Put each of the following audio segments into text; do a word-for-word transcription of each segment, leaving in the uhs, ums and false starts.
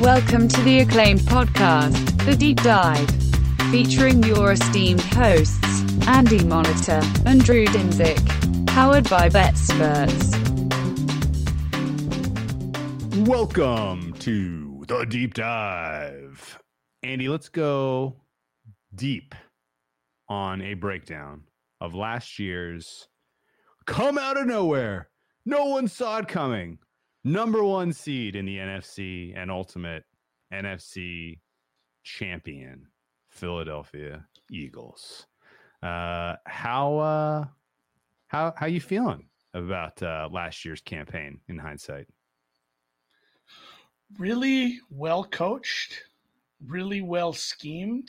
Welcome to the acclaimed podcast, The Deep Dive, featuring your esteemed hosts, Andy Monitor and Drew Dinzik, powered by BetSports. Welcome to The Deep Dive. Andy, let's go deep on a breakdown of last year's come out of nowhere, no one saw it coming, number one seed in the N F C and ultimate N F C champion, Philadelphia Eagles. Uh, how uh, how how you feeling about uh, last year's campaign in hindsight? Really well coached, really well schemed,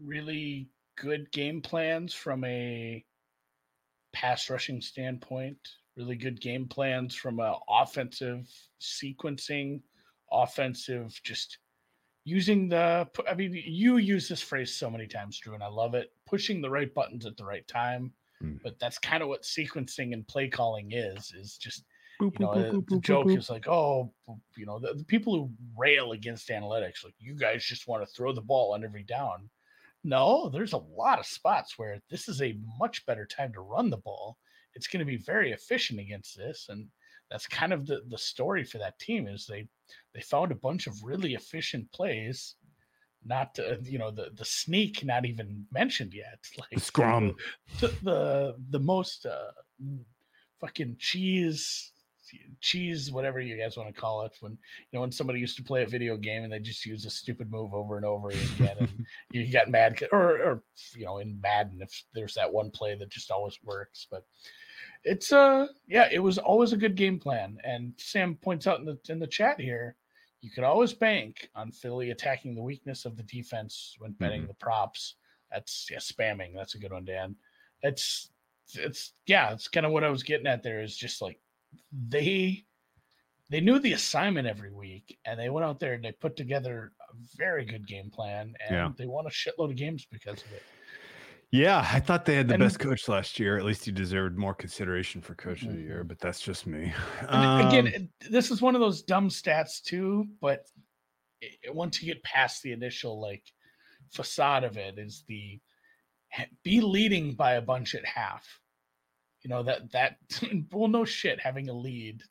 really good game plans from a pass rushing standpoint. Really good game plans from uh, offensive sequencing, offensive, just using the, I mean, you use this phrase so many times, Drew, and I love it, pushing the right buttons at the right time. Mm. But that's kind of what sequencing and play calling is, is just, boop, you know, boop, the, boop, the boop, joke boop. Is like, oh, you know, the, the people who rail against analytics, like you guys just want to throw the ball on every down. No, there's a lot of spots where this is a much better time to run the ball. It's going to be very efficient against this. And that's kind of the, the story for that team is they, they found a bunch of really efficient plays, not, to, you know, the, the sneak, not even mentioned yet. Like the scrum, the, the, the most uh, fucking cheese, cheese, whatever you guys want to call it. When, you know, when somebody used to play a video game and they just use a stupid move over and over again, and you got mad or, or, you know, in Madden, if there's that one play that just always works, but It's uh yeah, it was always a good game plan. And Sam points out in the in the chat here, you could always bank on Philly attacking the weakness of the defense when betting mm-hmm. the props. That's yeah, spamming. That's a good one, Dan. It's it's yeah, it's kind of what I was getting at there is just like they they knew the assignment every week and they went out there and they put together a very good game plan and yeah. they won a shitload of games because of it. Yeah, I thought they had the and, best coach last year. At least he deserved more consideration for coach of the year, but that's just me. Um, again, this is one of those dumb stats too, but it, once you get past the initial like facade of it is the be leading by a bunch at half. You know, that, that well, no shit, having a lead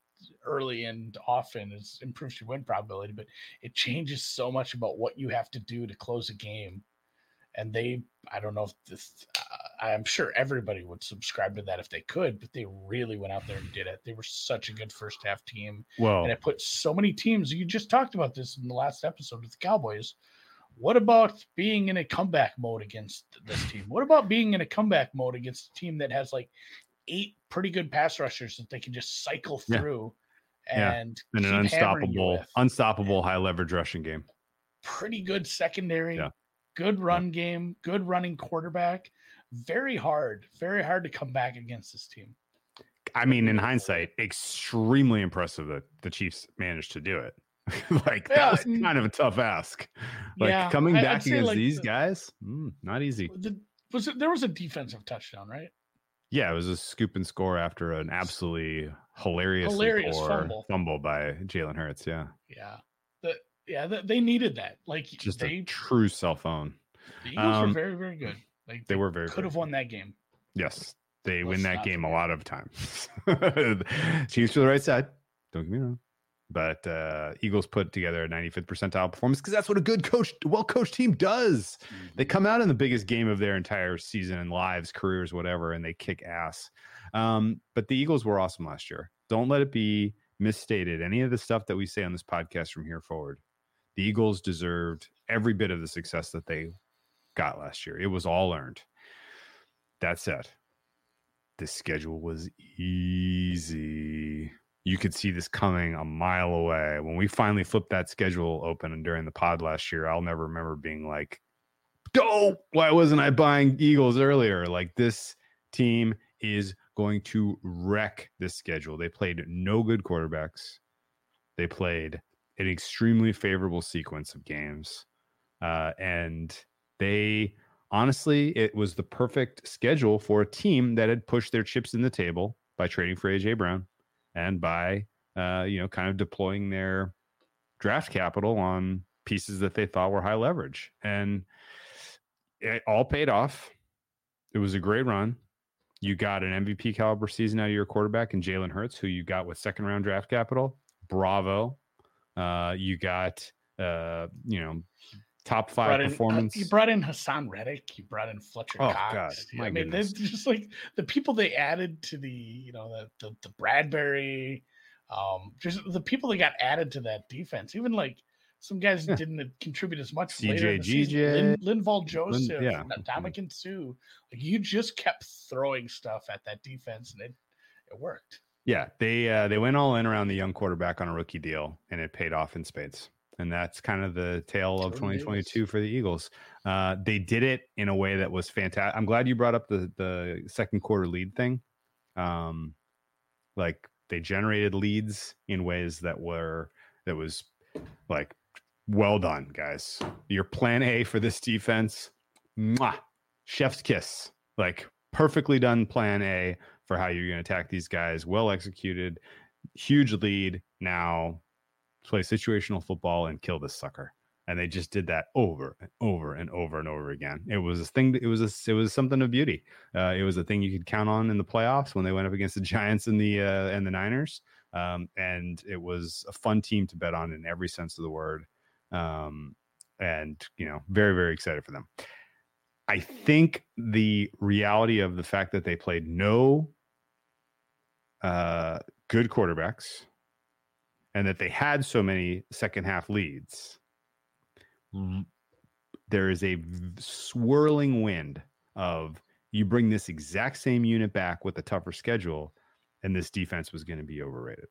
early and often is improves your win probability, but it changes so much about what you have to do to close a game. And they, I don't know if this, uh, I'm sure everybody would subscribe to that if they could, but they really went out there and did it. They were such a good first half team. Well, and it put so many teams, you just talked about this in the last episode with the Cowboys. What about being in a comeback mode against this team? What about being in a comeback mode against a team that has like eight pretty good pass rushers that they can just cycle through yeah. and, yeah. and an unstoppable, unstoppable high leverage rushing game? Pretty good secondary. Yeah. Good run game, good running quarterback. Very hard, very hard to come back against this team. I mean, in hindsight, extremely impressive that the Chiefs managed to do it. like, yeah, that was kind of a tough ask. Like, yeah, coming back I'd against like these the, guys, mm, not easy. The, was it, there was a defensive touchdown, right? Yeah, it was a scoop and score after an absolutely hilarious, hilarious fumble. fumble by Jalen Hurts. Yeah. Yeah. The, Yeah, they needed that. Like just they, a true cell phone. The Eagles um, were very, very good. Like they, they were very could very have good. Won that game. Yes, they Let's win that game win. A lot of times. Chiefs to the right side. Don't get me wrong, but uh, Eagles put together a ninety-fifth percentile performance because that's what a good coach, well-coached team does. Mm-hmm. They come out in the biggest game of their entire season and lives, careers, whatever, and they kick ass. Um, but the Eagles were awesome last year. Don't let it be misstated. Any of the stuff that we say on this podcast from here forward. The Eagles deserved every bit of the success that they got last year. It was all earned. That said, the schedule was easy. You could see this coming a mile away. When we finally flipped that schedule open and during the pod last year, I'll never remember being like, oh, why wasn't I buying Eagles earlier? Like this team is going to wreck this schedule. They played no good quarterbacks. They played an extremely favorable sequence of games. Uh, and they, honestly, it was the perfect schedule for a team that had pushed their chips in the table by trading for A J Brown and by, uh, you know, kind of deploying their draft capital on pieces that they thought were high leverage, and it all paid off. It was a great run. You got an M V P caliber season out of your quarterback in Jalen Hurts, who you got with second round draft capital. Bravo. Uh, you got, uh, you know, top five you performance. In, uh, you brought in Haason Reddick. You brought in Fletcher oh, Cox. God, my I mean, goodness. Just like the people they added to the, you know, the the, the Bradberry, um, just the people that got added to that defense. Even like some guys yeah. didn't contribute as much. C J G J Lin, Linval Joseph, Lin, yeah. Ndamukong Suh. Like you just kept throwing stuff at that defense, and it it worked. Yeah, they uh, they went all in around the young quarterback on a rookie deal, and it paid off in spades. And that's kind of the tale of twenty twenty-two for the Eagles. Uh, they did it in a way that was fantastic. I'm glad you brought up the the second quarter lead thing. Um, like they generated leads in ways that were that was like well done, guys. Your plan A for this defense, mwah, chef's kiss. Like perfectly done plan A for how you're going to attack these guys. Well executed, huge lead. Now play situational football and kill this sucker. And they just did that over and over and over and over again. It was a thing that it was a, it was something of beauty. Uh, it was a thing you could count on in the playoffs when they went up against the Giants and the uh, and the Niners. Um, and it was a fun team to bet on in every sense of the word. Um, and you know, very very excited for them. I think the reality of the fact that they played no uh, good quarterbacks, and that they had so many second half leads, there is a swirling wind of you bring this exact same unit back with a tougher schedule, and this defense was going to be overrated.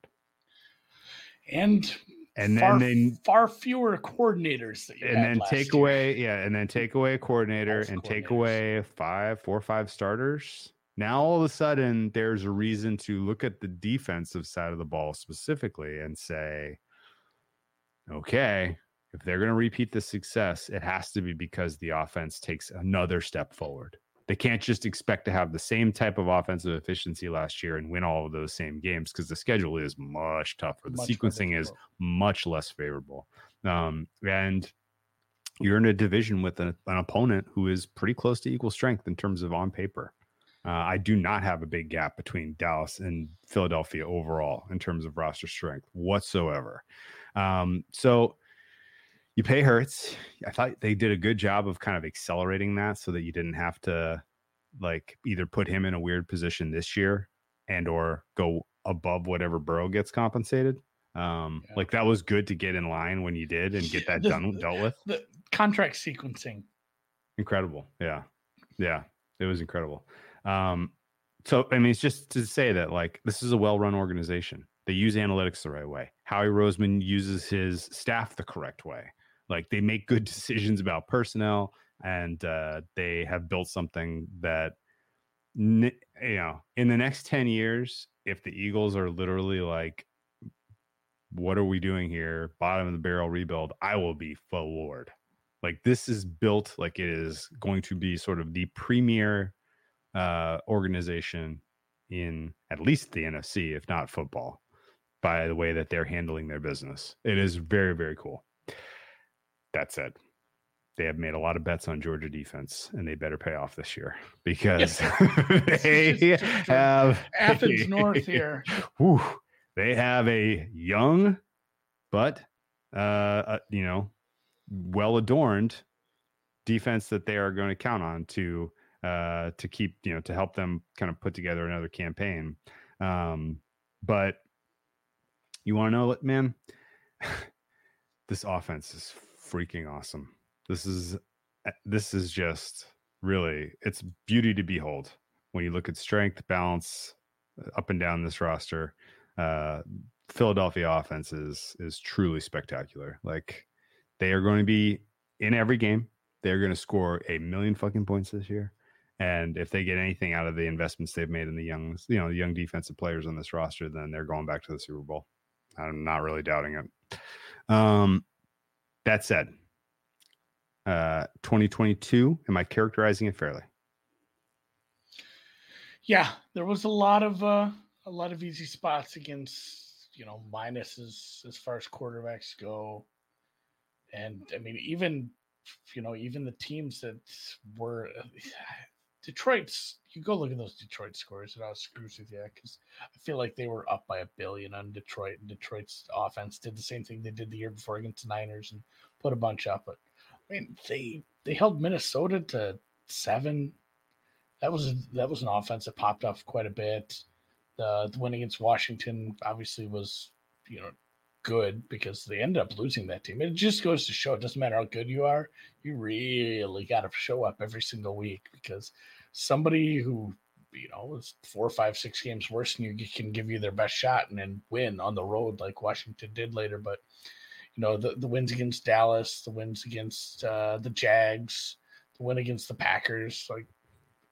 And and far, then they, far fewer coordinators that you and had then last take year. away yeah, and then take away a coordinator Most and take away five, four or five starters. Now, all of a sudden, there's a reason to look at the defensive side of the ball specifically and say, okay, if they're going to repeat this success, it has to be because the offense takes another step forward. They can't just expect to have the same type of offensive efficiency last year and win all of those same games because the schedule is much tougher. The much sequencing favorable. is much less favorable. Um, and you're in a division with an, an opponent who is pretty close to equal strength in terms of on paper. Uh, I do not have a big gap between Dallas and Philadelphia overall in terms of roster strength whatsoever. Um, so you pay Hurts. I thought they did a good job of kind of accelerating that so that you didn't have to like either put him in a weird position this year and or go above whatever Burrow gets compensated. Um, yeah. Like that was good to get in line when you did and get that the, done dealt with. The contract sequencing. Incredible. Yeah. Yeah. It was incredible. Um, so, I mean, it's just to say that, like, this is a well-run organization. They use analytics the right way. Howie Roseman uses his staff the correct way. Like, they make good decisions about personnel, and uh, they have built something that, you know, in the next ten years, if the Eagles are literally like, what are we doing here? Bottom of the barrel rebuild, I will be floored. Like, this is built like it is going to be sort of the premier Uh, organization in at least the N F C, if not football, by the way that they're handling their business. It is very, very cool. That said, they have made a lot of bets on Georgia defense, and they better pay off this year because yes. they have Athens North here. Whew, they have a young, but uh, uh, you know, well-adorned defense that they are going to count on to. Uh, to keep, you know, to help them kind of put together another campaign. Um, but you want to know, man, this offense is freaking awesome. This is, this is just really, it's beauty to behold when you look at strength, balance up and down this roster. Uh, Philadelphia offense is, is truly spectacular. Like they are going to be in every game. They're going to score a million fucking points this year. And if they get anything out of the investments they've made in the young, you know, young defensive players on this roster, then they're going back to the Super Bowl. I'm not really doubting it. Um, that said, uh, twenty twenty-two, am I characterizing it fairly? Yeah, there was a lot of uh, a lot of easy spots against you know, minuses as far as quarterbacks go. And I mean, even, you know, even the teams that were Detroit's, you go look at those Detroit scores, and I was screwed with you because I feel like they were up by a billion on Detroit, and Detroit's offense did the same thing they did the year before against the Niners and put a bunch up. But I mean, they they held Minnesota to seven. That was that was an offense that popped off quite a bit. The, the win against Washington obviously was, you know, good because they ended up losing that team. It just goes to show it doesn't matter how good you are, you really got to show up every single week, because somebody who, you know, is four, five, six games worse than you can give you their best shot and then win on the road like Washington did later. But, you know, the, the wins against Dallas, the wins against uh, the Jags, the win against the Packers, like,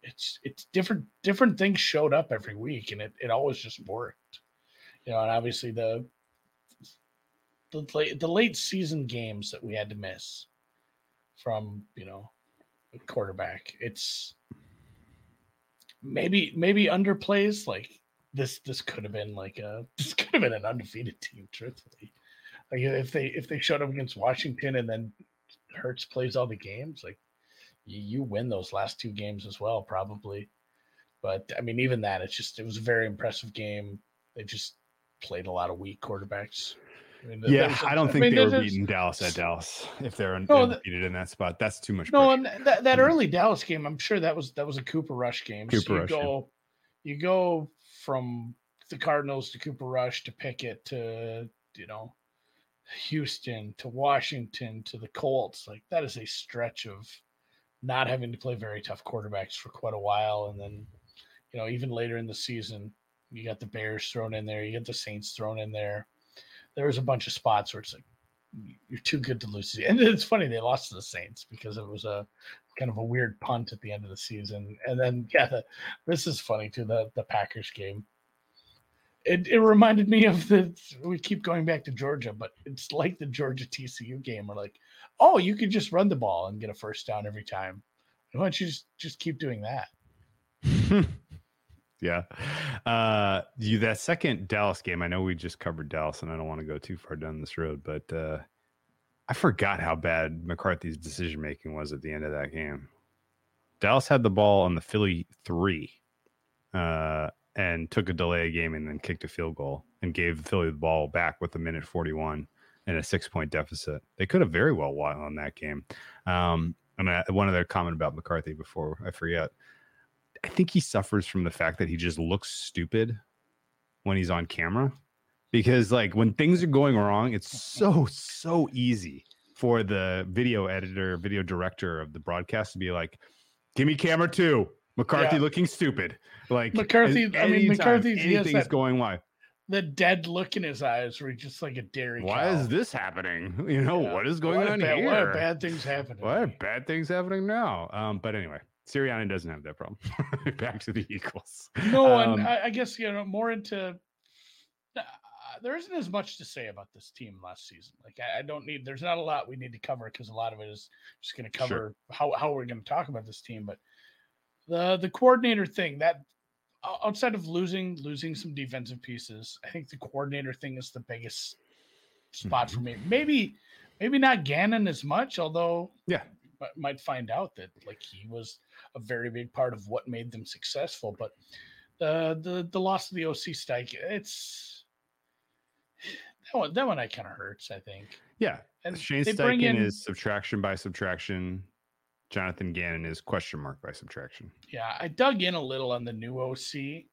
It's it's different different things showed up every week, and it, it always just worked, you know. And obviously the the late, the late season games that we had to miss from, you know, a quarterback. It's maybe maybe underplays like this. This could have been like a this could have been an undefeated team, truthfully. Like if they if they showed up against Washington and then Hurts plays all the games, like, you win those last two games as well, probably. But I mean, even that, it's just, it was a very impressive game. They just played a lot of weak quarterbacks. I mean, yeah, was, I don't I think mean, they were beating Dallas at Dallas if they're no, undefeated the, in that spot. That's too much. No, pressure. and that, that early Dallas game, I'm sure that was that was a Cooper Rush game. Cooper so you Rush, go, yeah. You go from the Cardinals to Cooper Rush to Pickett to, you know, Houston to Washington to the Colts. Like, that is a stretch of not having to play very tough quarterbacks for quite a while. And then, you know, even later in the season, you got the Bears thrown in there. You got the Saints thrown in there. There was a bunch of spots where it's like, you're too good to lose. And it's funny, they lost to the Saints because it was a kind of a weird punt at the end of the season. And then, yeah, the, this is funny too, the, the Packers game. It it reminded me of the, we keep going back to Georgia, but it's like the Georgia T C U game. We're like, oh, you could just run the ball and get a first down every time. Why don't you just, just keep doing that? Yeah. Uh, you, that second Dallas game, I know we just covered Dallas, and I don't want to go too far down this road, but uh, I forgot how bad McCarthy's decision-making was at the end of that game. Dallas had the ball on the Philly three. Uh and took a delay game and then kicked a field goal and gave Philly the ball back with a minute forty-one and a six-point deficit. They could have very well won on that game. Um, and I, one other comment about McCarthy before I forget. I think he suffers from the fact that he just looks stupid when he's on camera, because, like, when things are going wrong, it's so, so easy for the video editor, video director of the broadcast to be like, give me camera two. McCarthy yeah. looking stupid. Like McCarthy, anytime, I mean, McCarthy's anything's that, going why? The dead look in his eyes were just like a dairy. Why cow. Is this happening? You know, yeah. what is going what on bad, here? Why are bad things happening? Why are bad things happening now? Um, but anyway, Sirianni doesn't have that problem. Back to the Eagles. No, um, and I, I guess, you know, more into uh, there isn't as much to say about this team last season. Like, I, I don't need, there's not a lot we need to cover because a lot of it is just going to cover sure. how, how we're going to talk about this team. But The the coordinator thing, that outside of losing losing some defensive pieces, I think the coordinator thing is the biggest spot mm-hmm. for me. Maybe maybe not Gannon as much, although yeah, might find out that, like, he was a very big part of what made them successful. But the the, the loss of the O C Stike, it's that one that one I kind of hurts, I think. Yeah, and Shane Steichen in, is subtraction by subtraction. Jonathan Gannon is question mark by subtraction. Yeah, I dug in a little on the new O C.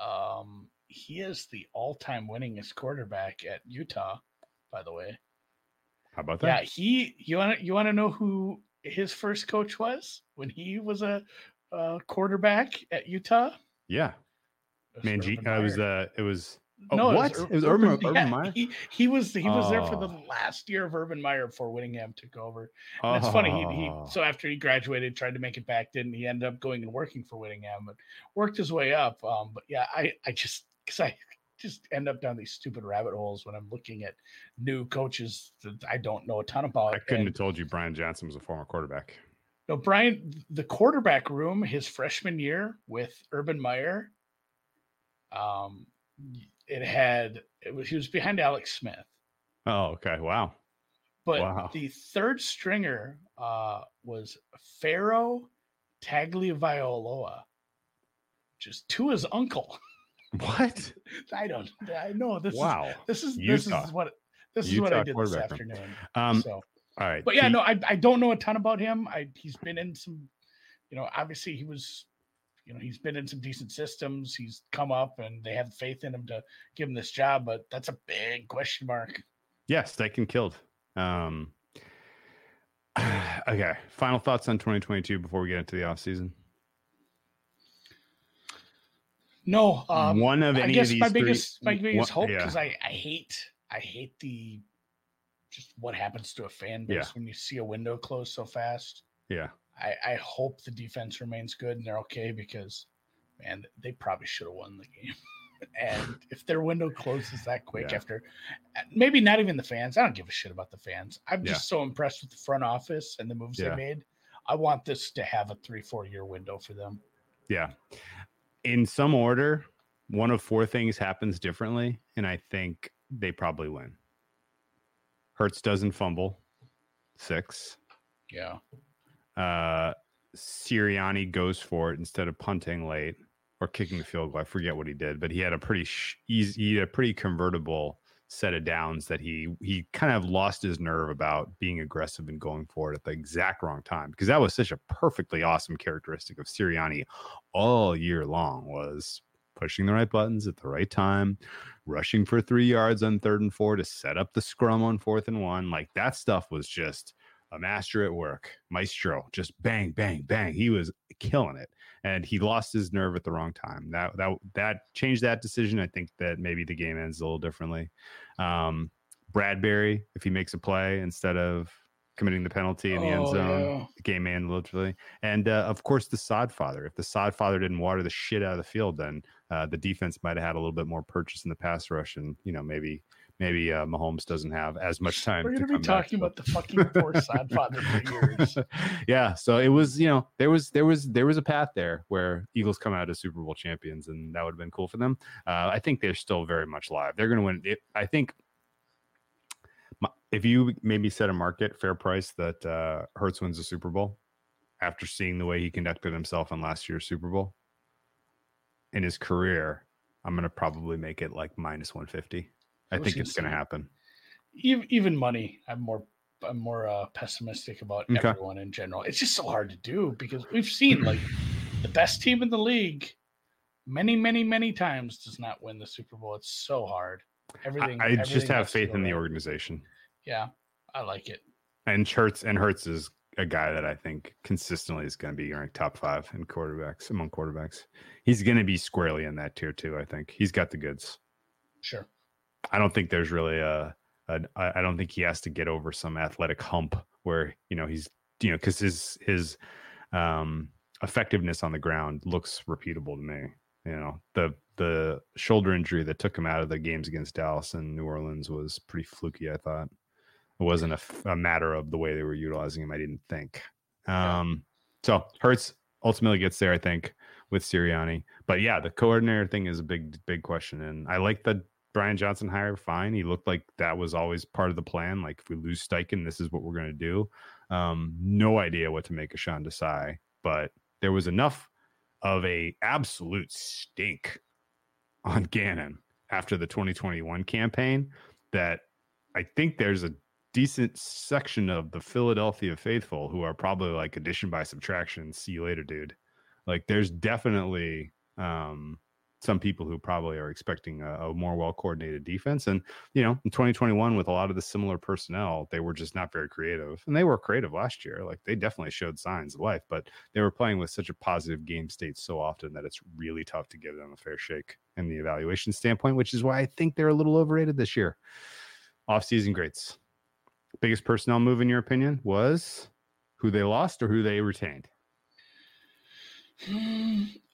Um, he is the all-time winningest quarterback at Utah, by the way. How about that? Yeah, he. You want to you want to know who his first coach was when he was a, a quarterback at Utah? Yeah, Mangi. Uh, it was uh, it was. Oh, no, what? It was, Ur- it was Urban, Urban, yeah, Urban Meyer? He, he was he was oh. there for the last year of Urban Meyer before Whittingham took over. And it's oh. funny. He, he so after he graduated, tried to make it back, didn't he? Ended up going and working for Whittingham, but worked his way up. Um, but yeah, I I just because I just end up down these stupid rabbit holes when I'm looking at new coaches that I don't know a ton about. I couldn't and, have told you Brian Johnson was a former quarterback. No, Brian, the quarterback room his freshman year with Urban Meyer. Um. it had it was he was behind Alex Smith. Oh, okay. Wow. But wow. The third stringer uh, was Pharaoh Tagliavailoa, which is Tua's uncle. What? I don't. I know this. Wow. Is, this is Utah. This is what this Utah is what I did this afternoon. Um, so. All right. But yeah, he, no, I I don't know a ton about him. I he's been in some, you know, obviously he was, you know, he's been in some decent systems. He's come up and they have faith in him to give him this job, but that's a big question mark. Yes, they can killed. Um, okay. Final thoughts on twenty twenty-two before we get into the offseason. No, um, one of any I guess of these my three, biggest my biggest one, hope because yeah. I, I hate I hate the just what happens to a fan base yeah. when you see a window close so fast. Yeah, I, I hope the defense remains good and they're okay because, man, they probably should have won the game. And if their window closes that quick yeah. after, maybe not even the fans. I don't give a shit about the fans. I'm just yeah. so impressed with the front office and the moves yeah. they made. I want this to have a three four year window for them. Yeah. In some order, one of four things happens differently, and I think they probably win. Hurts doesn't fumble. Six. Yeah. Uh, Sirianni goes for it instead of punting late or kicking the field goal. I forget what he did, but he had a pretty sh- easy, he had a pretty convertible set of downs that he he kind of lost his nerve about being aggressive and going for it at the exact wrong time, because that was such a perfectly awesome characteristic of Sirianni all year long, was pushing the right buttons at the right time, rushing for three yards on third and four to set up the scrum on fourth and one. Like, that stuff was just a master at work, maestro, just bang, bang, bang. He was killing it. And he lost his nerve at the wrong time. That that that changed that decision. I think that maybe the game ends a little differently. Um, Bradberry, if he makes a play instead of committing the penalty in the oh, end zone, yeah. the game ends literally. And uh, of course, the sod father. If the sod father didn't water the shit out of the field, then uh, the defense might have had a little bit more purchase in the pass rush, and you know maybe. Maybe uh, Mahomes doesn't have as much time. We're going to be talking back. About the fucking poor sod father for years. Yeah, so it was, you know, there was there was there was a path there where Eagles come out as Super Bowl champions, and that would have been cool for them. Uh, I think they're still very much live. They're going to win. It, I think my, if you maybe set a market fair price that uh, Hurts wins the Super Bowl after seeing the way he conducted himself in last year's Super Bowl in his career, I'm going to probably make it like minus one fifty. I think it's going to happen. Even money, I'm more, I'm more uh, pessimistic about okay. everyone in general. It's just so hard to do because we've seen like the best team in the league many, many, many times does not win the Super Bowl. It's so hard. Everything. I, I everything just have faith in the organization. Yeah, I like it. And Hurts and Hurts is a guy that I think consistently is going to be ranked top five in quarterbacks among quarterbacks. He's going to be squarely in that tier two. I think he's got the goods. Sure. I don't think there's really a, a. I don't think he has to get over some athletic hump where you know he's you know because his his um, effectiveness on the ground looks repeatable to me. You know the the shoulder injury that took him out of the games against Dallas and New Orleans was pretty fluky. I thought it wasn't a, a matter of the way they were utilizing him. I didn't think. Um, so Hurts ultimately gets there, I think, with Sirianni. But yeah, the coordinator thing is a big big question, and I like the Brian Johnson hire, fine. He looked like that was always part of the plan. Like, if we lose Steichen, this is what we're going to do. Um, no idea what to make of Haason Reddick, but there was enough of a absolute stink on Gannon after the twenty twenty-one campaign that I think there's a decent section of the Philadelphia faithful who are probably like addition by subtraction. See you later, dude. Like, there's definitely... Um, some people who probably are expecting a, a more well-coordinated defense. And, you know, in twenty twenty-one with a lot of the similar personnel, they were just not very creative, and they were creative last year. Like, they definitely showed signs of life, but they were playing with such a positive game state so often that it's really tough to give them a fair shake in the evaluation standpoint, which is why I think they're a little overrated this year. Off-season greats. Biggest personnel move, in your opinion, was who they lost or who they retained?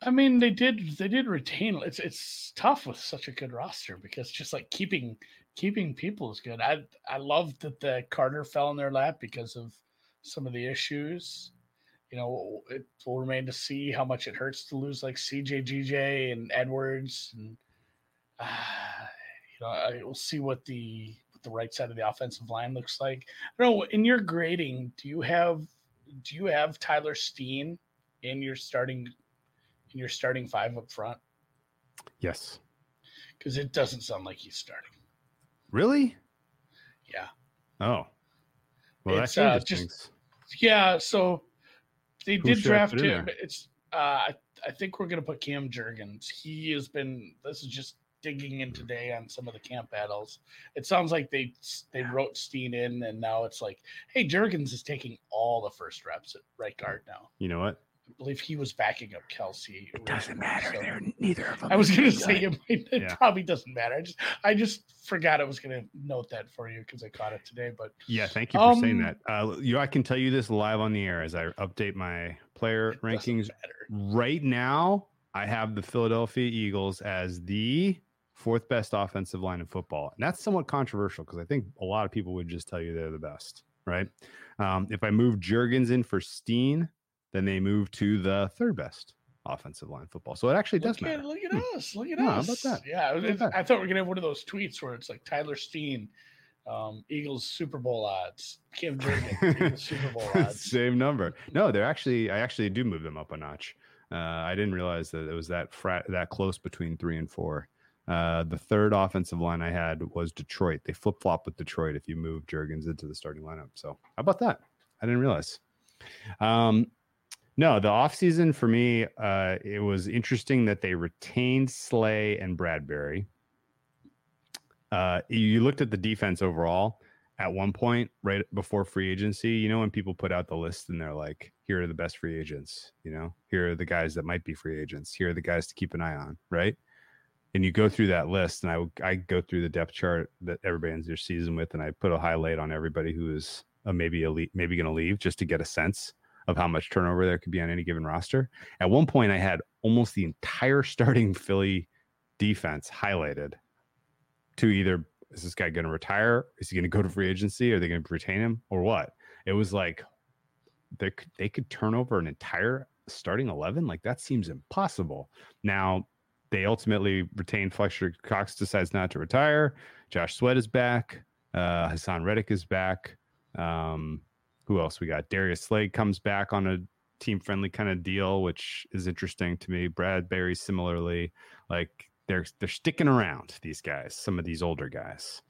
I mean, they did. They did retain. It's it's tough with such a good roster because just like keeping keeping people is good. I I love that the Carter fell in their lap because of some of the issues. You know, it will remain to see how much it hurts to lose like C J G J and Edwards. And I uh, you know, we'll see what the what the right side of the offensive line looks like. I don't know, in your grading, do you have do you have Tyler Steen in your starting in your starting five up front? Yes. Because it doesn't sound like he's starting. Really? Yeah. Oh. Well, that's uh, just yeah. So they Who did draft him. It's uh, I, I think we're gonna put Cam Jurgens. He has been. This is just digging in today on some of the camp battles. It sounds like they they wrote Steen in, and now it's like, hey, Jurgens is taking all the first reps at right guard now. You know what? I believe he was backing up Kelsey. It doesn't matter. So. They're neither of them. I was going to say it, might, it yeah. probably doesn't matter. I just, I just forgot I was going to note that for you because I caught it today. But yeah, thank you for um, saying that. Uh, you, I can tell you this live on the air as I update my player rankings. Right now, I have the Philadelphia Eagles as the fourth best offensive line in football, and that's somewhat controversial because I think a lot of people would just tell you they're the best, right? Um, if I move Jurgens in for Steen, then they move to the third best offensive line football. So it actually does look at, matter. Look at hmm. us. Look at yeah, us. How about that? Yeah. It, that? I thought we were going to have one of those tweets where it's like Tyler Steen, um, Eagles Super Bowl odds. Cam Jurgens, Eagles Super Bowl odds. Same number. No, they're actually, I actually do move them up a notch. Uh, I didn't realize that it was that frat, that close between three and four. Uh, the third offensive line I had was Detroit. They flip flop with Detroit if you move Jurgens into the starting lineup. So how about that? I didn't realize. Um, No, the offseason for me, uh, it was interesting that they retained Slay and Bradberry. Uh, you looked at the defense overall at one point right before free agency. You know, when people put out the list and they're like, here are the best free agents. You know, here are the guys that might be free agents. Here are the guys to keep an eye on, right? And you go through that list, and I, I go through the depth chart that everybody ends their season with, and I put a highlight on everybody who is uh, maybe, elite, maybe going to leave just to get a sense of how much turnover there could be on any given roster. At one point, I had almost the entire starting Philly defense highlighted to either, is this guy going to retire? Is he going to go to free agency? Are they going to retain him or what? It was like they could, they could turn over an entire starting eleven. Like, that seems impossible. Now, they ultimately retained Fletcher. Cox decides not to retire. Josh Sweat is back. Uh, Haason Reddick is back. Um, Who else we got? Darius Slade comes back on a team-friendly kind of deal, which is interesting to me. Bradberry, similarly, like they're they're sticking around, these guys, some of these older guys,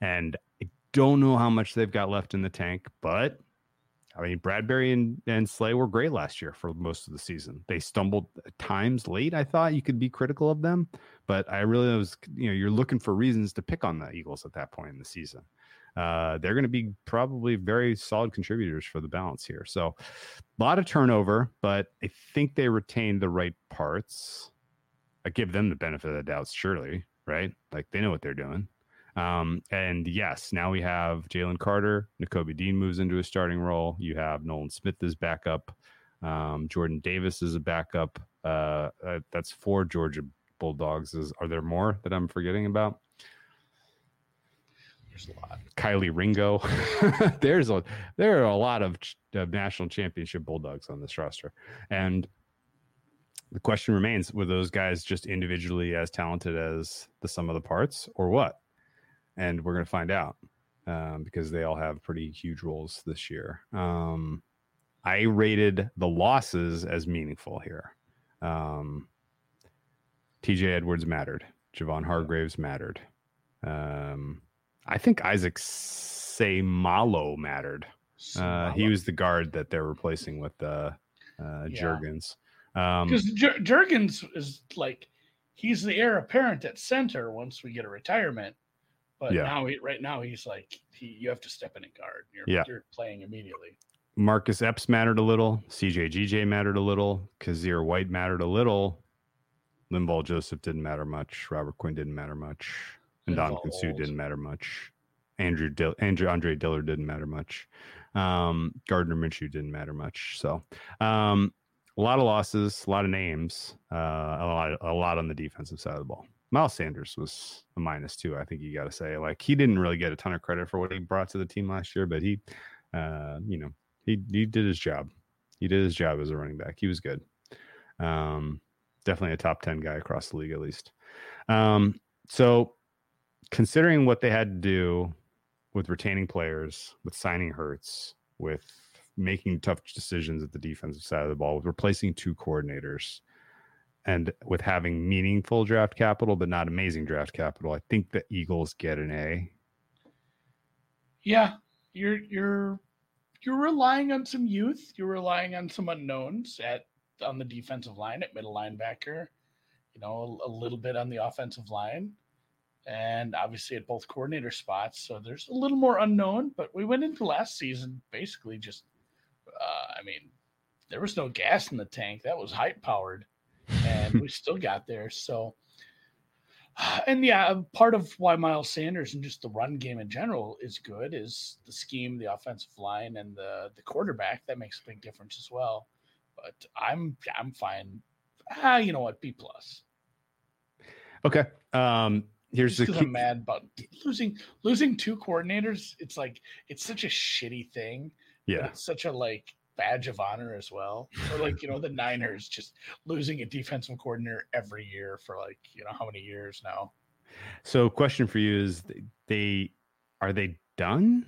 and I don't know how much they've got left in the tank. But I mean, Bradberry and, and Slay were great last year for most of the season. They stumbled at times late. I thought you could be critical of them, but I really was, you know, you're looking for reasons to pick on the Eagles at that point in the season. Uh, they're going to be probably very solid contributors for the balance here. So a lot of turnover, but I think they retained the right parts. I give them the benefit of the doubt, surely, right? Like, they know what they're doing. Um, and yes, now we have Jalen Carter. Nakobe Dean moves into a starting role. You have Nolan Smith as backup. Um, Jordan Davis is a backup. Uh, uh, that's four Georgia Bulldogs. Is, are there more that I'm forgetting about? There's a lot. Kylie Ringo. There's a there are a lot of ch- uh, national championship Bulldogs on this roster, and the question remains: were those guys just individually as talented as the sum of the parts, or what? And we're going to find out um, because they all have pretty huge roles this year. Um, I rated the losses as meaningful here. Um, T J Edwards mattered. Javon Hargraves mattered. Um, I think Isaac Seumalo mattered. Uh, he was the guard that they're replacing with uh, uh, yeah. Jurgens. Because um, Jer- Jurgens is like, he's the heir apparent at center once we get a retirement. But yeah. now, he, right now, he's like, he, you have to step in and guard. You're, yeah. you're playing immediately. Marcus Epps mattered a little. C J G J mattered a little. Kazir White mattered a little. Linval Joseph didn't matter much. Robert Quinn didn't matter much. And Ndamukong Suh didn't matter much. Andrew Dill- Andrew Andre Dillard didn't matter much. Um, Gardner Minshew didn't matter much. So um, a lot of losses, a lot of names, uh, a lot a lot on the defensive side of the ball. Miles Sanders was a minus two. I think you got to say, like, he didn't really get a ton of credit for what he brought to the team last year, but he, uh, you know, he he did his job. He did his job as a running back. He was good. Um, definitely a top ten guy across the league, at least. Um, So considering what they had to do with retaining players, with signing Hurts, with making tough decisions at the defensive side of the ball, with replacing two coordinators, and with having meaningful draft capital, but not amazing draft capital, I think the Eagles get an A. Yeah, you're you're you're relying on some youth. You're relying on some unknowns at on the defensive line, at middle linebacker, you know, a, a little bit on the offensive line, and obviously at both coordinator spots. So there's a little more unknown. But we went into last season basically just, uh, I mean, there was no gas in the tank. That was hype powered. And we still got there. So, and yeah, part of why Miles Sanders and just the run game in general is good is the scheme, the offensive line, and the the quarterback. That makes a big difference as well. But I'm I'm fine. Ah, you know what? B plus. Okay. Um, here's just the. Key- I'm mad about losing losing two coordinators. It's like it's such a shitty thing. Yeah. But it's such a like. badge of honor as well. Or like, you know, the Niners just losing a defensive coordinator every year for like, you know, how many years now. So question for you is, they are they done?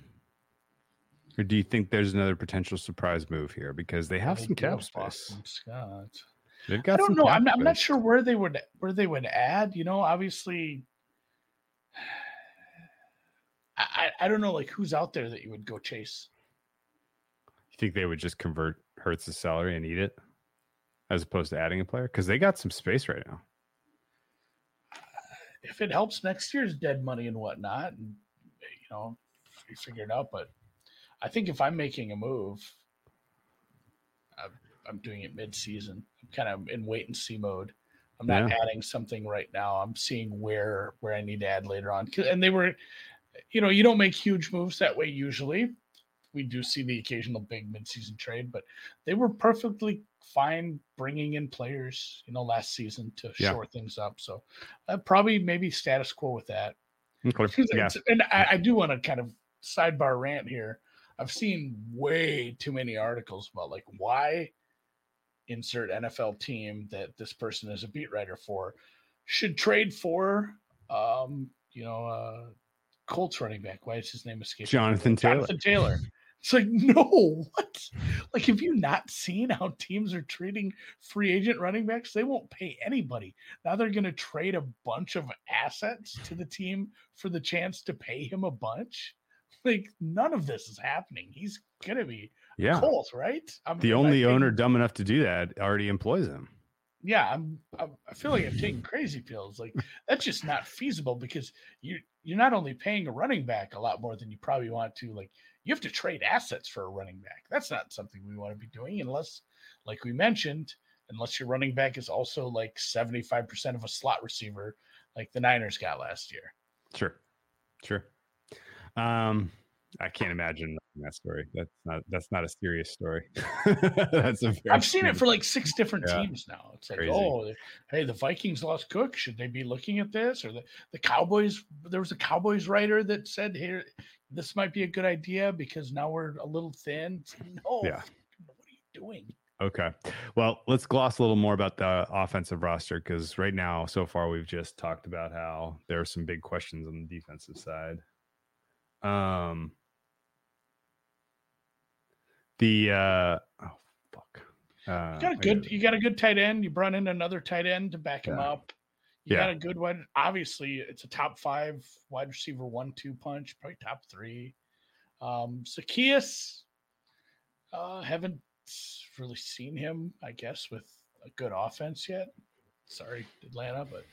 Or do you think there's another potential surprise move here? Because they have they some cap space. Scott. They've got I don't know. I'm not, I'm not sure where they would where they would add, you know, obviously I, I don't know like who's out there that you would go chase. Think they would just convert Hurts' salary and eat it as opposed to adding a player? Because they got some space right now. If it helps next year's dead money and whatnot, and, you know, you figure it out. But I think if I'm making a move, I'm, I'm doing it mid-season. I'm kind of in wait-and-see mode. I'm not yeah. adding something right now. I'm seeing where where I need to add later on. And they were, you know, you don't make huge moves that way usually. We do see the occasional big midseason trade, but they were perfectly fine bringing in players, you know, last season to yeah. shore things up. So uh, probably maybe status quo with that. Okay. Yeah. And I, I do want to kind of sidebar rant here. I've seen way too many articles about like why insert N F L team that this person is a beat writer for should trade for, um, you know, uh, Colts running back. Why is his name escaping? Jonathan Taylor. Jonathan Taylor. It's like, no, what? Like, have you not seen how teams are treating free agent running backs? They won't pay anybody. Now they're going to trade a bunch of assets to the team for the chance to pay him a bunch. Like, none of this is happening. He's going to be yeah. Colt, right? I'm, the only I'm owner taking... dumb enough to do that already employs him. Yeah, I'm, I'm. I feel like I'm taking crazy pills. Like, that's just not feasible because you you're not only paying a running back a lot more than you probably want to. Like, you have to trade assets for a running back. That's not something we want to be doing unless, like we mentioned, unless your running back is also like seventy-five percent of a slot receiver, like the Niners got last year. Sure, sure. Um, I can't imagine that story. That's not that's not a serious story. That's a very I've seen it for like six different yeah. teams now. It's like, Crazy. oh, hey, the Vikings lost Cook. Should they be looking at this? Or the, the Cowboys? There was a Cowboys writer that said, "Here, this might be a good idea because now we're a little thin." No, yeah. What are you doing? Okay, well, let's gloss a little more about the offensive roster because right now, so far, we've just talked about how there are some big questions on the defensive side. Um. The uh, oh fuck, uh, you got a good you got a good tight end. You brought in another tight end to back him yeah. up. You yeah. got a good one. Obviously, it's a top five wide receiver one two punch, probably top three. Um, Zacchaeus, uh, haven't really seen him, I guess, with a good offense yet. Sorry, Atlanta, but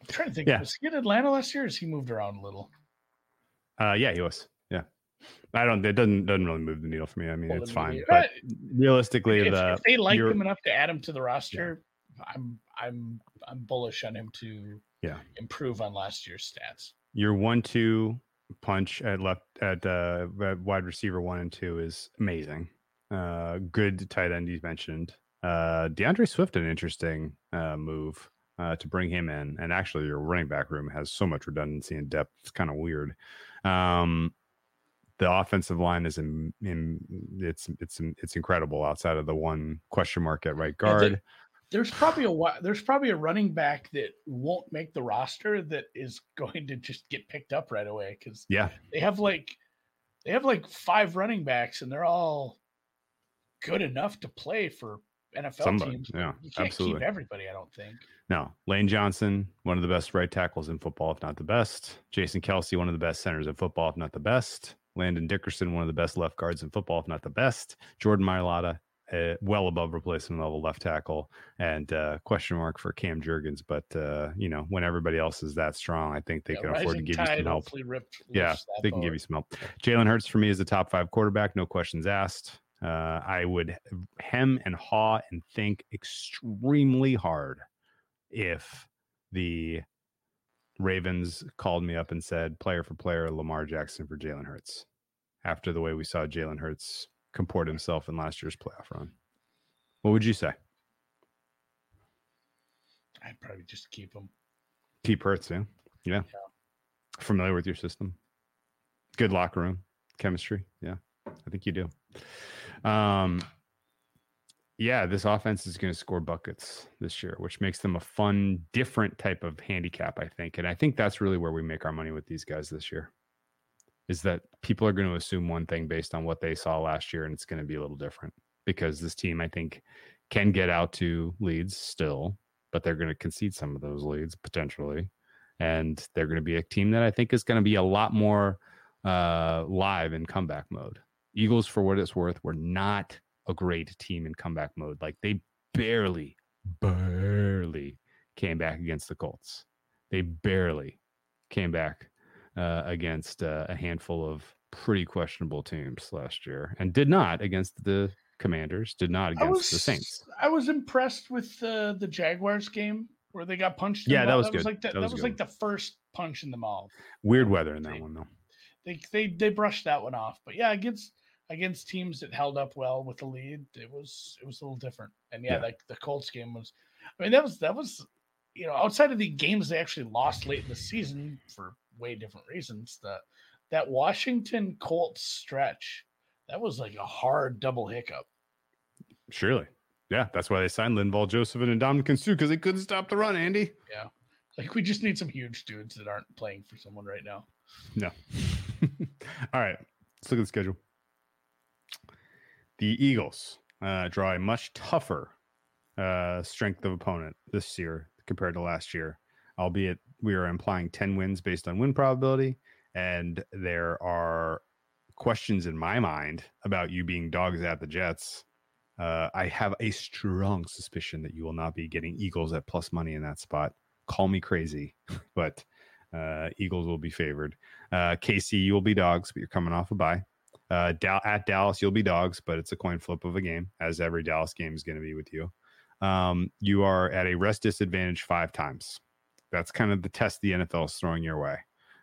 I'm trying to think. Yeah. Was he in Atlanta last year? Or has he moved around a little? Uh, yeah, he was. I don't. It doesn't doesn't really move the needle for me. I mean, well, it's fine. But realistically, if, the, if they like him enough to add him to the roster, yeah. I'm I'm I'm bullish on him to yeah. improve on last year's stats. Your one two punch at left at uh, wide receiver one and two is amazing. Uh, good tight end you mentioned. Uh, DeAndre Swift, an interesting uh, move uh, to bring him in, and actually your running back room has so much redundancy and depth. It's kind of weird. Um, The offensive line is in, in it's it's it's incredible outside of the one question mark at right guard. There's probably a there's probably a running back that won't make the roster that is going to just get picked up right away because yeah. they have like they have like five running backs and they're all good enough to play for N F L Somebody, teams. Yeah, you can't absolutely. keep everybody, I don't think. No, Lane Johnson, one of the best right tackles in football, if not the best. Jason Kelsey, one of the best centers in football, if not the best. Landon Dickerson, one of the best left guards in football, if not the best. Jordan Mailata, Uh, well above replacement level left tackle, and uh, question mark for Cam Jurgens. But uh, you know, when everybody else is that strong, I think they yeah, can afford to give you some help. Yeah, they can ball. give you some help. Jalen Hurts for me is the top five quarterback, no questions asked. Uh, I would hem and haw and think extremely hard if the Ravens called me up and said, player for player, Lamar Jackson for Jalen Hurts, after the way we saw Jalen Hurts comport himself in last year's playoff run. What would you say? I'd probably just keep him. Keep Hurts, yeah. yeah. Yeah. Familiar with your system. Good locker room. Chemistry. Yeah. I think you do. Um, yeah, this offense is going to score buckets this year, which makes them a fun, different type of handicap, I think. And I think that's really where we make our money with these guys this year, is that people are going to assume one thing based on what they saw last year, and it's going to be a little different because this team, I think, can get out to leads still, but they're going to concede some of those leads potentially. And they're going to be a team that I think is going to be a lot more uh, live in comeback mode. Eagles, for what it's worth, were not a great team in comeback mode. Like, they barely, barely came back against the Colts. They barely came back Uh, against uh, a handful of pretty questionable teams last year, and did not against the Commanders, did not against was, the Saints. I was impressed with uh, the Jaguars game where they got punched. Yeah, in that was that good. Was like the, that, that was, was like the first punch in the mouth. Weird weather in that they, one though. They they they brushed that one off, but yeah, against against teams that held up well with the lead, it was it was a little different. And yeah, yeah. like the Colts game was. I mean, that was that was, you know, outside of the games they actually lost late in the season for way different reasons, that that Washington Colts stretch, that was like a hard double hiccup. Surely. Yeah, that's why they signed Linval Joseph and Ndamukong Suh, because they couldn't stop the run, Andy. Yeah. Like, we just need some huge dudes that aren't playing for someone right now. No. All right. Let's look at the schedule. The Eagles uh, draw a much tougher uh, strength of opponent this year compared to last year, albeit we are implying ten wins based on win probability, and there are questions in my mind about you being dogs at the Jets. Uh, I have a strong suspicion that you will not be getting Eagles at plus money in that spot. Call me crazy, but uh, Eagles will be favored. Uh, K C, you will be dogs, but you're coming off a bye. Uh, da- at Dallas, you'll be dogs, but it's a coin flip of a game, as every Dallas game is going to be with you. Um, you are at a rest disadvantage five times. That's kind of the test the N F L is throwing your way.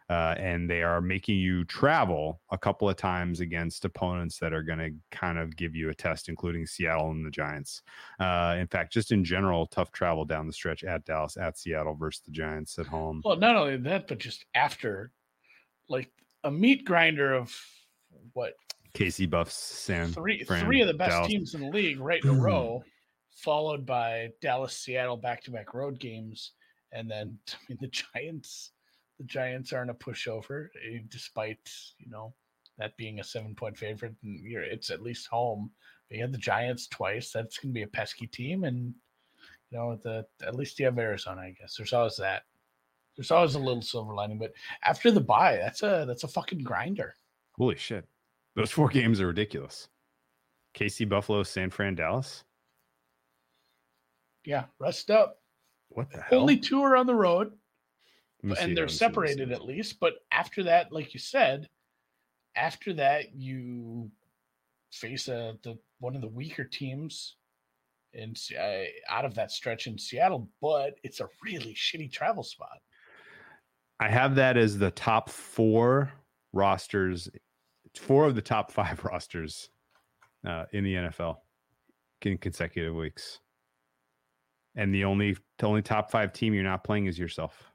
Uh, and they are making you travel a couple of times against opponents that are going to kind of give you a test, including Seattle and the Giants. Uh, in fact, just in general, tough travel down the stretch at Dallas, at Seattle versus the Giants at home. Well, not only that, but just after, like, a meat grinder of what? K C Buffs, Sam. Three, Fran, three of the best Dallas. teams in the league right in a row, followed by Dallas, Seattle, back-to-back road games. And then, I mean, the Giants, the Giants aren't a pushover, despite, you know, that being a seven-point favorite. And you're, it's at least home. But you had the Giants twice. That's going to be a pesky team. And, you know, the at least you have Arizona, I guess. There's always that. There's always a little silver lining. But after the bye, that's a that's a fucking grinder. Holy shit. Those four games are ridiculous. K C, Buffalo, San Fran, Dallas. Yeah, rest up. What the hell? Only two are on the road, and they're separated at least. But after that, like you said, after that you face a, the one of the weaker teams in uh, out of that stretch in Seattle. But it's a really shitty travel spot. I have that as the top four rosters, four of the top five rosters uh, in the N F L in consecutive weeks. And the only the only top five team you're not playing is yourself.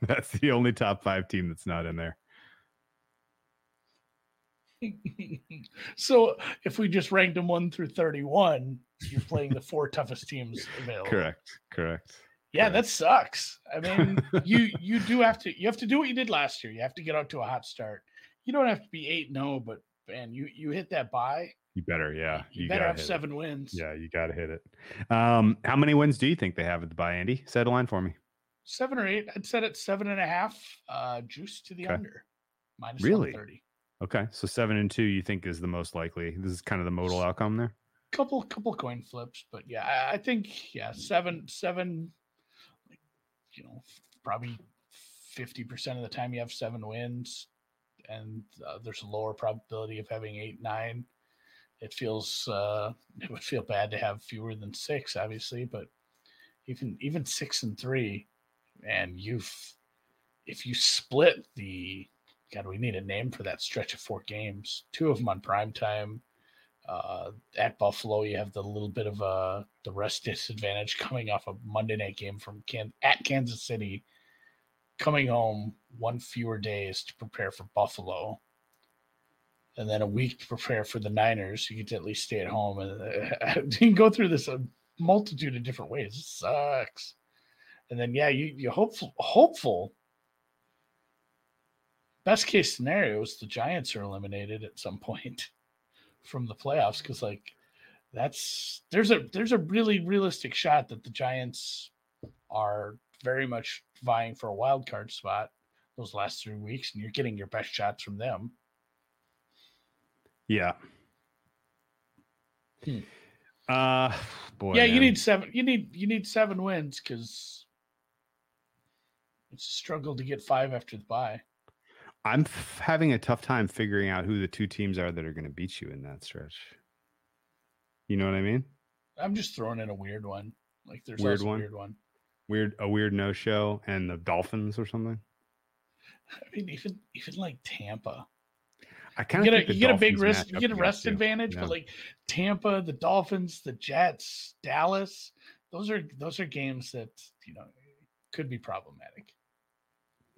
That's the only top five team that's not in there. So if we just ranked them one through thirty-one, you're playing the four toughest teams available. Correct. Correct. Yeah, correct. That sucks. I mean, you you do have to you have to do what you did last year. You have to get out to a hot start. You don't have to be eight and zero, but man, you you hit that bye. You better, yeah. You, you better have seven it. wins. Yeah, you got to hit it. Um, how many wins do you think they have at the bye, Andy? Set a line for me. Seven or eight. I'd set it seven and a half. Uh, juice to the okay. under. Minus really? one thirty. Okay, so seven and two you think is the most likely. This is kind of the modal outcome there? Couple couple coin flips, but yeah, I think, yeah, seven, seven, like, you know, probably fifty percent of the time you have seven wins, and uh, there's a lower probability of having eight, nine. It feels uh, it would feel bad to have fewer than six, obviously, but even even six and three, and you've if you split the God, we need a name for that stretch of four games. Two of them on primetime. Uh, at Buffalo, you have the little bit of a the rest disadvantage coming off a Monday night game from Can- at Kansas City, coming home one fewer days to prepare for Buffalo. And then a week to prepare for the Niners. You get to at least stay at home. And uh, you can go through this a multitude of different ways. It sucks. And then, yeah, you, you're hopeful. hopeful. Best case scenario is the Giants are eliminated at some point from the playoffs because, like, that's there's a there's a really realistic shot that the Giants are very much vying for a wild card spot those last three weeks, and you're getting your best shots from them. Yeah. Hmm. Uh, boy. Yeah, man. you need seven. You need you need seven wins because it's a struggle to get five after the bye. I'm f- having a tough time figuring out who the two teams are that are going to beat you in that stretch. You know what I mean? I'm just throwing in a weird one. Like there's weird also one? a weird one. Weird a weird no-show and the Dolphins or something. I mean, even even like Tampa. I kind of you get a, you get a big risk, you get a rest advantage, yeah. But like Tampa, the Dolphins, the Jets, Dallas, those are those are games that you know could be problematic.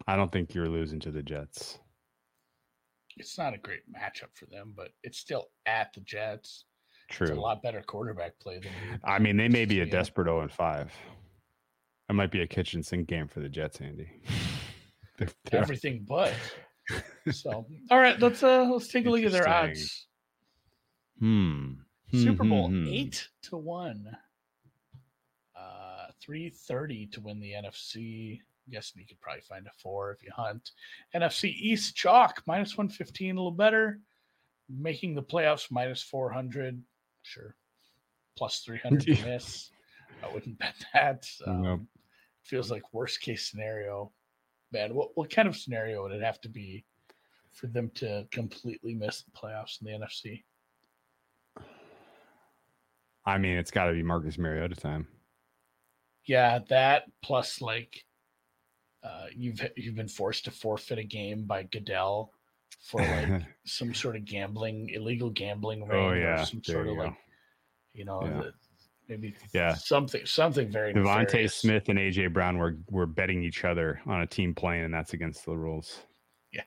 I don't think you're losing to the Jets. It's not a great matchup for them, but it's still at the Jets. True. It's a lot better quarterback play than you. I mean, they may be a desperate oh and five. It might be a kitchen sink game for the Jets, Andy. they're, they're Everything but. So, all right, let's uh, let's take a look at their odds. Hmm. Super Bowl mm-hmm. eight to one. Uh, three thirty to win the N F C. I'm guessing you could probably find a four if you hunt. N F C East chalk minus one fifteen, a little better. Making the playoffs minus four hundred, sure. Plus three hundred miss. I wouldn't bet that. Um, nope. Feels like worst case scenario. Man, what, what kind of scenario would it have to be for them to completely miss the playoffs in the N F C? I mean, it's got to be Marcus Mariota time. Yeah, that plus like uh, you've you've been forced to forfeit a game by Goodell for like some sort of gambling, illegal gambling ring, oh, yeah. or some there sort of go. like you know. Yeah. The, Maybe yeah. something something very Devontae nefarious. Smith and A J Brown were were betting each other on a team plane, and that's against the rules. Yeah,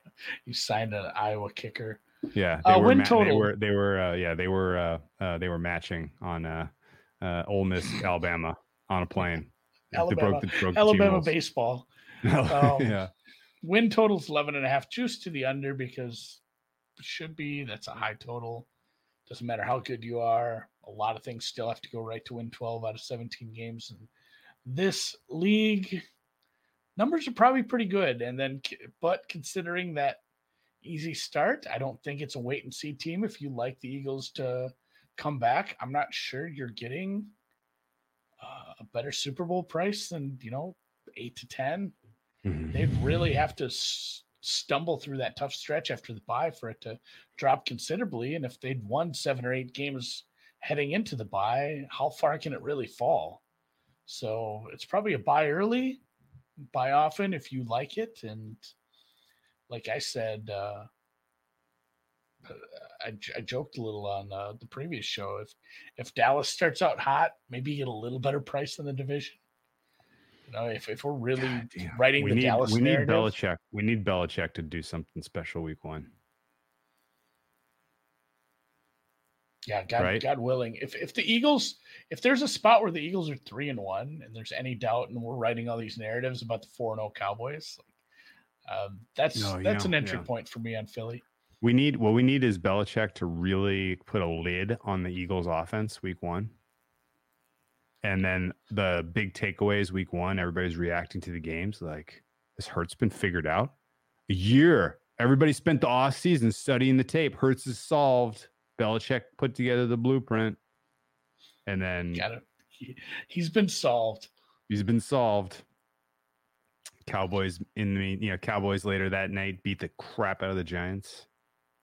you signed an Iowa kicker. Yeah, they uh, were win ma- total. They were they were uh, yeah they were uh, uh, they were matching on uh, uh, Ole Miss Alabama on a plane. Alabama, broke the, broke Alabama baseball. Um, yeah, win totals eleven and a half. Juice to the under because it should be that's a high total. Doesn't matter how good you are. A lot of things still have to go right to win twelve out of seventeen games. And this league numbers are probably pretty good. And then, but considering that easy start, I don't think it's a wait and see team. If you like the Eagles to come back, I'm not sure you're getting uh, a better Super Bowl price than, you know, eight to ten. Mm-hmm. They'd really have to s- stumble through that tough stretch after the bye for it to drop considerably. And if they'd won seven or eight games heading into the bye, how far can it really fall? So it's probably a buy early, buy often if you like it. And like I said, uh, I, I joked a little on uh, the previous show. If if Dallas starts out hot, maybe you get a little better price than the division. You know, if if we're really God, writing we the need, Dallas we narrative, need Belichick. We need Belichick to do something special week one. Yeah, God, right? God willing. If if the Eagles, if there's a spot where the Eagles are three and one, and there's any doubt, and we're writing all these narratives about the four and zero Cowboys, like, um, that's no, that's yeah, an entry yeah. point for me on Philly. We need what we need is Belichick to really put a lid on the Eagles' offense week one, and then the big takeaway is week one. Everybody's reacting to the games like, has Hurts been figured out? A year. Everybody spent the off season studying the tape. Hurts is solved. Belichick put together the blueprint, and then gotta, he, he's been solved. He's been solved. Cowboys in the you know Cowboys later that night beat the crap out of the Giants,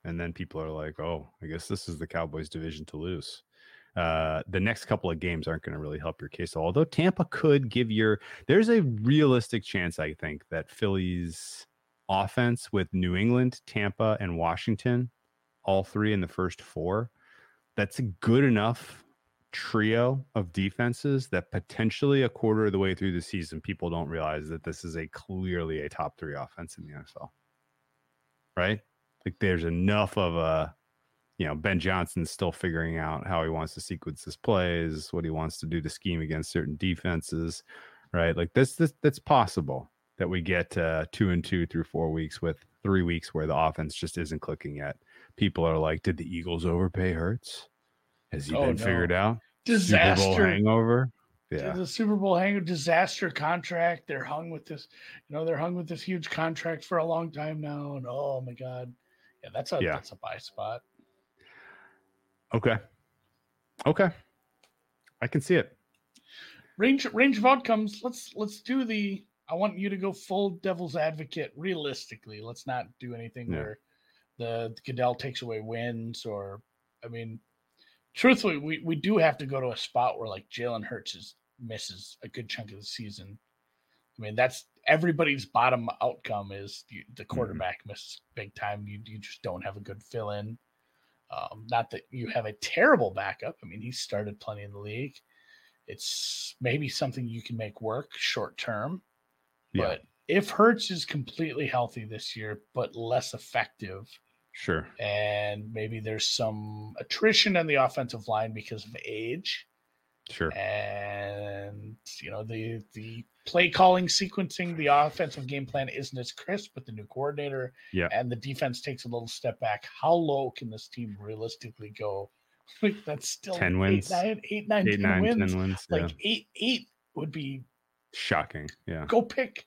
and then people are like, "Oh, I guess this is the Cowboys' division to lose." Uh, the next couple of games aren't going to really help your case. Although Tampa could give your there's a realistic chance, I think, that Philly's offense with New England, Tampa, and Washington, all three in the first four, that's a good enough trio of defenses that potentially a quarter of the way through the season, people don't realize that this is a clearly a top three offense in the N F L, right? Like there's enough of a, you know, Ben Johnson's still figuring out how he wants to sequence his plays, what he wants to do to scheme against certain defenses, right? Like this, this that's possible that we get uh, two and two through four weeks with three weeks where the offense just isn't clicking yet. People are like, did the Eagles overpay Hurts? Has he oh, been no. figured out? Disaster. Super Bowl hangover. Yeah. The Super Bowl hangover, disaster contract. They're hung with this, you know, they're hung with this huge contract for a long time now. And oh my God. Yeah, that's a yeah. that's a buy spot. Okay. Okay. I can see it. Range range of outcomes. Let's let's do the I want you to go full devil's advocate realistically. Let's not do anything yeah. where The, the Goodell takes away wins, or I mean, truthfully, we, we do have to go to a spot where like Jalen Hurts is, misses a good chunk of the season. I mean, that's everybody's bottom outcome is the, the quarterback mm-hmm. misses big time. You you just don't have a good fill in. Um, not that you have a terrible backup. I mean, he started plenty in the league. It's maybe something you can make work short term, yeah. but if Hurts is completely healthy this year, but less effective. Sure. And maybe there's some attrition on the offensive line because of age. Sure. And, you know, the the play calling, sequencing, the offensive game plan isn't as crisp with the new coordinator. Yeah. And the defense takes a little step back. How low can this team realistically go? Like, that's still ten eight, wins. Nine, eight, nine, eight, ten nine, wins. ten wins. Like, yeah. eight, eight would be shocking. Yeah. Go pick.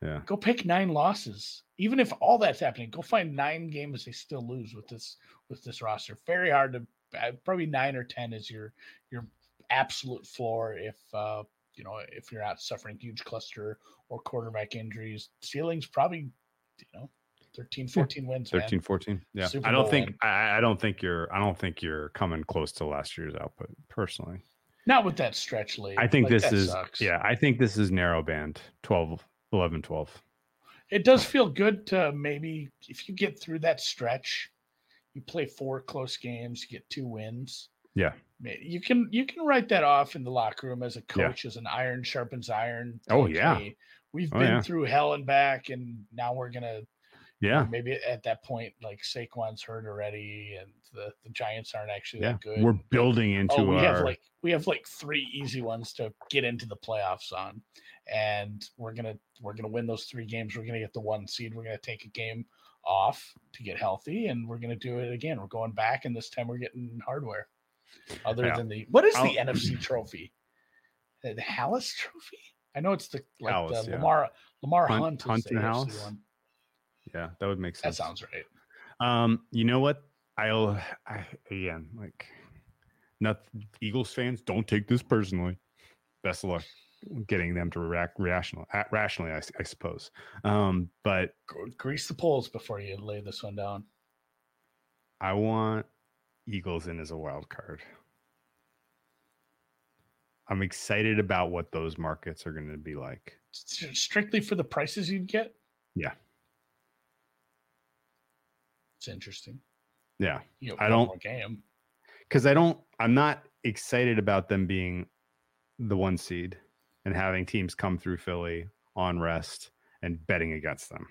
Yeah. Go pick nine losses. Even if all that's happening, go find nine games they still lose with this with this roster. Very hard to probably nine or ten is your your absolute floor if uh, you know if you're not suffering huge cluster or quarterback injuries. Ceiling's probably you know thirteen, fourteen yeah. wins. thirteen, man. fourteen. Yeah. I don't think I, I don't think you're I don't think you're coming close to last year's output personally. Not with that stretch lead. I think like, this is sucks. yeah. I think this is narrow band twelve. eleven, twelve. It does feel good to maybe if you get through that stretch, you play four close games, you get two wins. Yeah. You can you can write that off in the locker room as a coach, yeah. as an iron sharpens iron. Oh, okay. yeah. We've oh, been yeah. through hell and back, and now we're going to yeah. maybe at that point, like Saquon's hurt already, and the, the Giants aren't actually yeah. that good. We're building into oh, we our... Have like, we have like three easy ones to get into the playoffs on. And we're gonna we're gonna win those three games. We're gonna get the one seed. We're gonna take a game off to get healthy, and we're gonna do it again. We're going back, and this time we're getting hardware. Other yeah. than the what is I'll, the N F C trophy? The Hallis Trophy? I know it's the like Hallis, the yeah. Lamar Lamar Hunt, Hunt, Hunt and Hallis. One. Yeah, that would make sense. That sounds right. Um, you know what? I'll I, again like not Eagles fans. Don't take this personally. Best of luck getting them to react rational, rationally, I, I suppose. Um, but grease the polls before you lay this one down. I want Eagles in as a wild card. I'm excited about what those markets are going to be like. Strictly for the prices you'd get? Yeah. It's interesting. Yeah. You know, I don't game. Because I don't, I'm not excited about them being the one seed and having teams come through Philly on rest and betting against them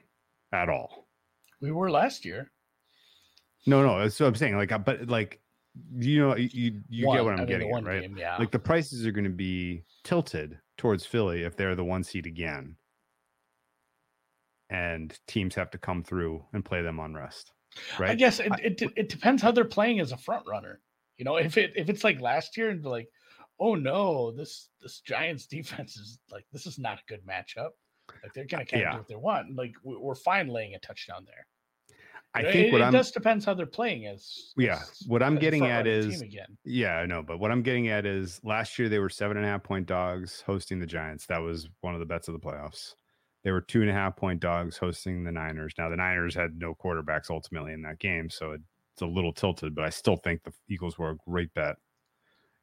at all. We were last year. No, no, that's what I'm saying. Like, but like you know, you, you one, get what I'm I mean, getting at, right? Game, yeah. Like the prices are going to be tilted towards Philly if they're the one seed again. And teams have to come through and play them on rest. Right? I guess it, I, it, it depends how they're playing as a front runner. You know, if it if it's like last year and like, oh no, this this Giants defense is like, this is not a good matchup. Like they're gonna kind of yeah. do what they want. Like we're fine laying a touchdown there. I think it, what it I'm, just depends how they're playing as yeah. As, what I'm getting at is yeah, I know, but what I'm getting at is last year they were seven and a half point dogs hosting the Giants. That was one of the bets of the playoffs. They were two and a half point dogs hosting the Niners. Now the Niners had no quarterbacks ultimately in that game, so it, it's a little tilted. But I still think the Eagles were a great bet.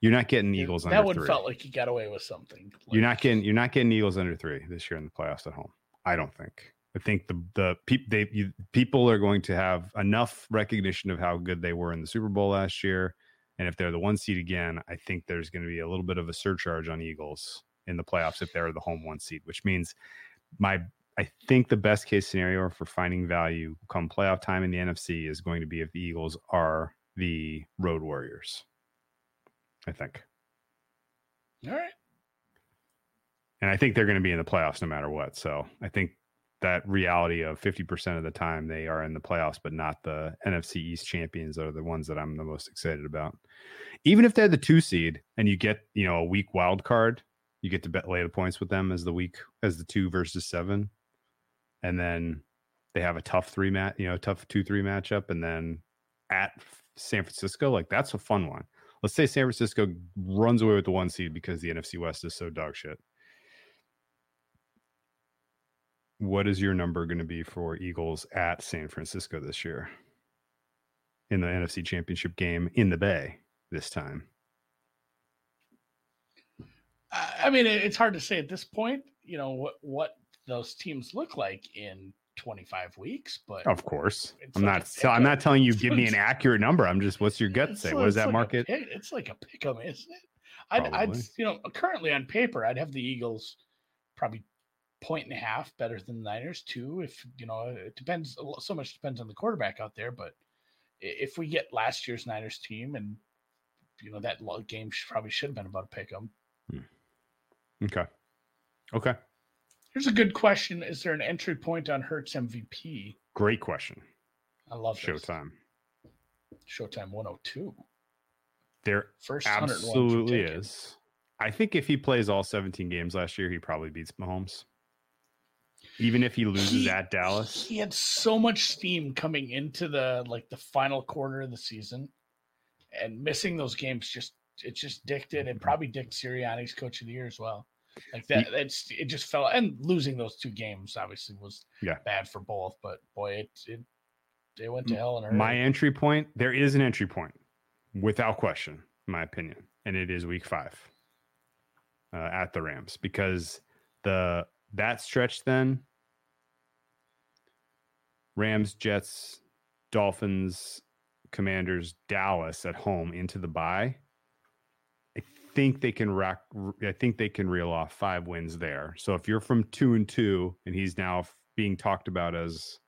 You're not getting yeah, Eagles under three. That one felt like you got away with something. Like, you're not getting you're not getting Eagles under three this year in the playoffs at home. I don't think. I think the the people they you, people are going to have enough recognition of how good they were in the Super Bowl last year, and if they're the one seed again, I think there's going to be a little bit of a surcharge on Eagles in the playoffs if they're the home one seed, which means my I think the best case scenario for finding value come playoff time in the N F C is going to be if the Eagles are the road warriors. I think. All right. And I think they're going to be in the playoffs no matter what. So I think that reality of fifty percent of the time they are in the playoffs, but not the N F C East champions are the ones that I'm the most excited about. Even if they're the two seed and you get, you know, a weak wild card, you get to bet lay the points with them as the week as the two versus seven. And then they have a tough three mat, you know, tough two, three matchup. And then at San Francisco, like that's a fun one. Let's say San Francisco runs away with the one seed because the N F C West is so dog shit. What is your number going to be for Eagles at San Francisco this year in the N F C Championship game in the Bay this time? I mean, it's hard to say at this point, you know, what, what those teams look like in twenty-five weeks, but of course I'm like not so I'm not telling you give me an accurate number. I'm just, what's your gut say? What does that like market? Pick, it's like a pick 'em, isn't it? I'd, I'd you know, currently on paper, I'd have the Eagles probably point and a half better than the Niners too. If, you know, it depends so much depends on the quarterback out there, but if we get last year's Niners team and, you know, that game should, probably should have been about a pick 'em. Hmm. Okay. Okay. Here's a good question. Is there an entry point on Hurts M V P? Great question. I love this. Showtime. Showtime one oh two. There First absolutely is. I think if he plays all seventeen games last year, he probably beats Mahomes. Even if he loses he, at Dallas. He had so much steam coming into the like the final quarter of the season. And missing those games just it just dicked it and probably dicked Sirianni's coach of the year as well. Like that, it's it just fell, and losing those two games obviously was yeah. bad for both. But boy, it it they went to hell in a hurry. My entry point, there is an entry point, without question, in my opinion, and it is Week Five uh, at the Rams because the that stretch then Rams, Jets, Dolphins, Commanders, Dallas at home into the bye. Think they can rack I think they can reel off five wins there. So if you're from two and two and he's now being talked about as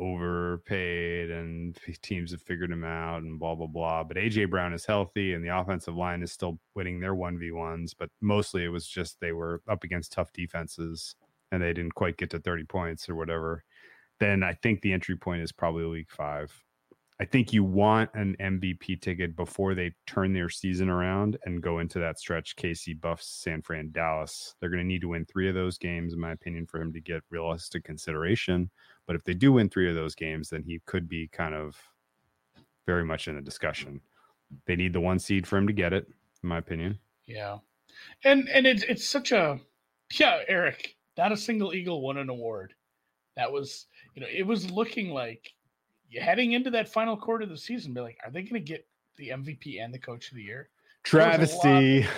overpaid and teams have figured him out and blah blah blah, but A J Brown is healthy and the offensive line is still winning their one v ones, but mostly it was just they were up against tough defenses and they didn't quite get to thirty points or whatever, then I think the entry point is probably Week Five. I think you want an M V P ticket before they turn their season around and go into that stretch. K C, Buffs, San Fran, Dallas. They're going to need to win three of those games, in my opinion, for him to get realistic consideration. But if they do win three of those games, then he could be kind of very much in the discussion. They need the one seed for him to get it, in my opinion. Yeah. And and it's, it's such a – yeah, Eric, not a single Eagle won an award. That was – you know, it was looking like – heading into that final quarter of the season, be like, are they going to get the M V P and the coach of the year? Travesty. It was,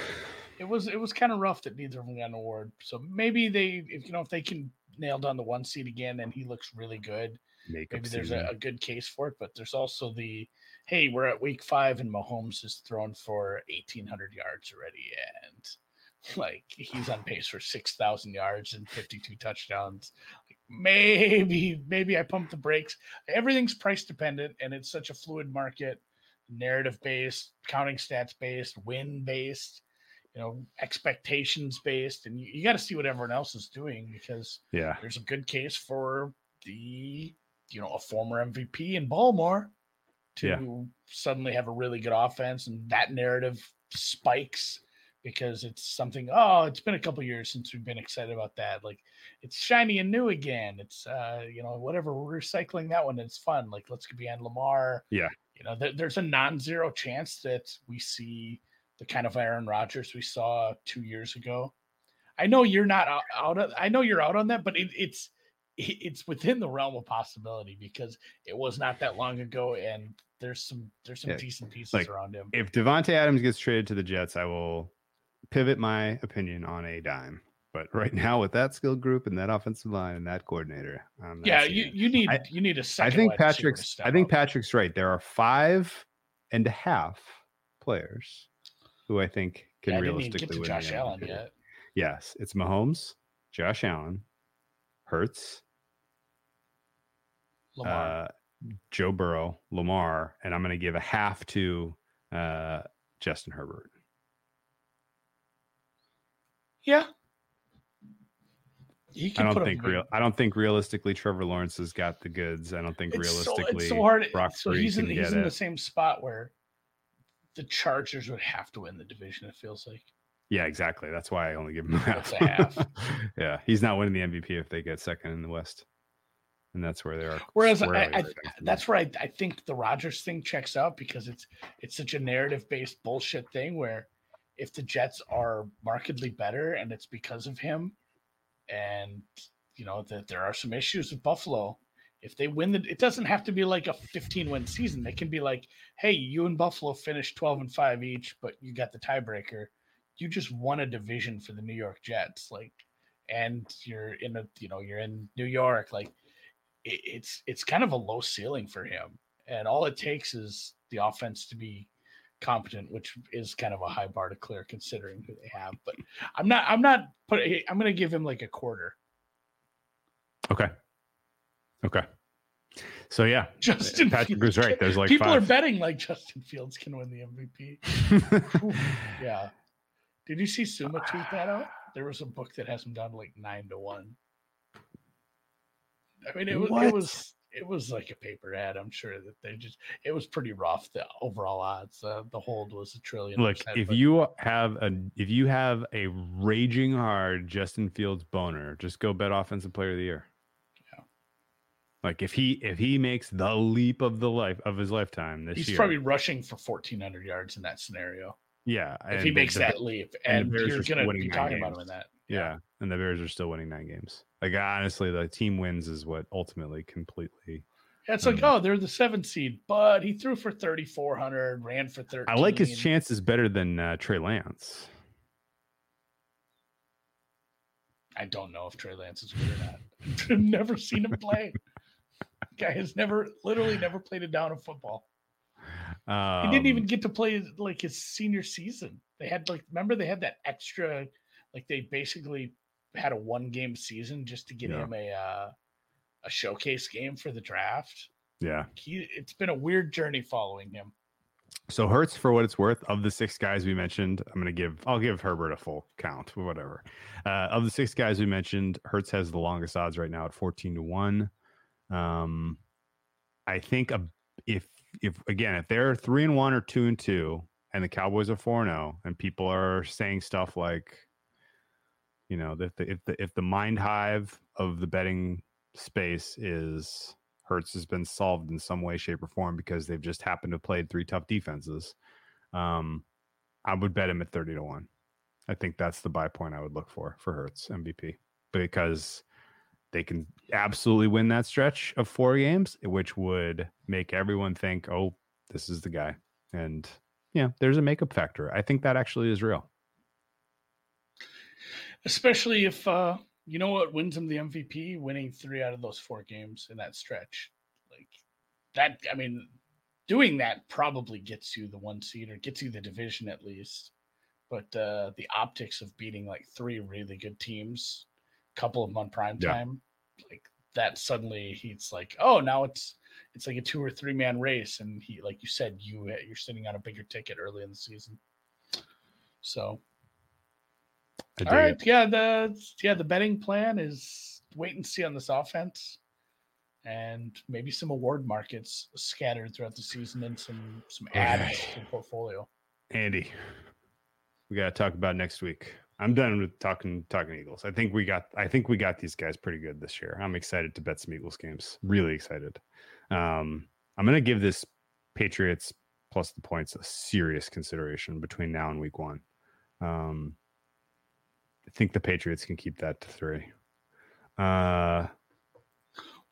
it was, it was kind of rough that neither of them got an award. So maybe they, if you know, if they can nail down the one seed again and he looks really good, Make maybe there's a, a good case for it. But there's also the, hey, we're at Week Five and Mahomes has thrown for eighteen hundred yards already. And like he's on pace for six thousand yards and fifty-two touchdowns. Like, maybe, maybe I pump the brakes. Everything's price dependent and it's such a fluid market narrative-based, counting stats-based, win-based, you know, expectations-based. And you, you got to see what everyone else is doing because yeah. there's a good case for the, you know, a former M V P in Baltimore to yeah. suddenly have a really good offense. And that narrative spikes because it's something, oh, it's been a couple of years since we've been excited about that. Like it's shiny and new again. It's, uh, you know, whatever, we're recycling that one. It's fun. Like let's get behind Lamar. Yeah. You know, th- there's a non-zero chance that we see the kind of Aaron Rodgers we saw two years ago. I know you're not out, out of, I know you're out on that, but it, it's, it, it's within the realm of possibility because it was not that long ago. And there's some, there's some yeah. decent pieces like, around him. If Devontae Adams gets traded to the Jets, I will pivot my opinion on a dime, but right now with that skill group and that offensive line and that coordinator, I'm not yeah, you, you need I, you need a second. I think Patrick's. I think up. Patrick's right. There are five and a half players who I think can yeah, realistically win. Josh Allen yet? Yes, it's Mahomes, Josh Allen, Hurts, Lamar, uh, Joe Burrow, Lamar, and I'm going to give a half to uh, Justin Herbert. Yeah, he can I don't put think real. I don't think realistically Trevor Lawrence has got the goods. I don't think it's realistically. So, it's so hard. Brock so he's in, he's in the same spot where the Chargers would have to win the division. It feels like. Yeah, exactly. That's why I only give him a half. A half. Yeah, he's not winning the M V P if they get second in the West, and that's where they are. Whereas I, I, that's where I, I think the Rodgers thing checks out because it's it's such a narrative based bullshit thing where. If the Jets are markedly better and it's because of him and, you know, that there are some issues with Buffalo, if they win, the, it doesn't have to be like a fifteen-win season. They can be like, hey, you and Buffalo finished twelve and five each, but you got the tiebreaker. You just won a division for the New York Jets. Like, and you're in a, you know, you're in New York. Like it, it's, it's kind of a low ceiling for him. And all it takes is the offense to be competent, which is kind of a high bar to clear considering who they have, but I'm not, I'm not, put, I'm going to give him like a quarter. Okay. Okay. So yeah, Justin Patrick Fields was right. There's like people five. Are betting like Justin Fields can win the M V P. Yeah. Did you see Suma tweet that out? There was a book that has him down to like nine to one. I mean, it was, it was, It was like a paper ad. I'm sure that they just, it was pretty rough. The overall odds, uh, the hold was a trillion. Look, percent, if but... you have a, if you have a raging hard Justin Fields boner, just go bet offensive player of the year. Yeah. Like if he, if he makes the leap of the life of his lifetime this he's year, he's probably rushing for fourteen hundred yards in that scenario. Yeah. If he makes the, that leap and, and you're going to be talking games. About him in that. Yeah. yeah. And the Bears are still winning nine games. Like, honestly, the team wins is what ultimately completely. Yeah, it's like, um, oh, they're the seventh seed, but he threw for thirty-four hundred, ran for thirteen. I like his chances better than uh, Trey Lance. I don't know if Trey Lance is good or not. I've never seen him play. Guy has never, literally never played a down of football. Um, he didn't even get to play, like, his senior season. They had, like, remember they had that extra, like, they basically had a one-game season just to get yeah. him a uh, a showcase game for the draft. Yeah. He, it's been a weird journey following him. So Hurts, for what it's worth, of the six guys we mentioned, I'm going to give – I'll give Herbert a full count, whatever. Uh, of the six guys we mentioned, Hurts has the longest odds right now at fourteen to one. Um, I think a, if, if again, if they're three and one or two and two and the Cowboys are four and oh and people are saying stuff like – you know, if the, if the if the mind hive of the betting space is Hurts has been solved in some way, shape, or form because they've just happened to play three tough defenses, um, I would bet him at thirty to one. I think that's the buy point I would look for for Hurts M V P because they can absolutely win that stretch of four games, which would make everyone think, oh, this is the guy. And, yeah, there's a makeup factor. I think that actually is real. Especially if, uh, you know what wins him the M V P? Winning three out of those four games in that stretch. Like that, I mean, doing that probably gets you the one seed or gets you the division at least. But uh, the optics of beating like three really good teams, couple of them on prime yeah. time, like that suddenly he's like, oh, now it's it's like a two or three man race, and he, like you said, you you're sitting on a bigger ticket early in the season. So, all right, it. yeah, the yeah the betting plan is wait and see on this offense, and maybe some award markets scattered throughout the season, and some some ads to the portfolio. Andy, we got to talk about next week. I'm done with talking talking Eagles. I think we got I think we got these guys pretty good this year. I'm excited to bet some Eagles games. Really excited. Um, I'm going to give this Patriots plus the points a serious consideration between now and week one. Um, I think the Patriots can keep that to three. Uh,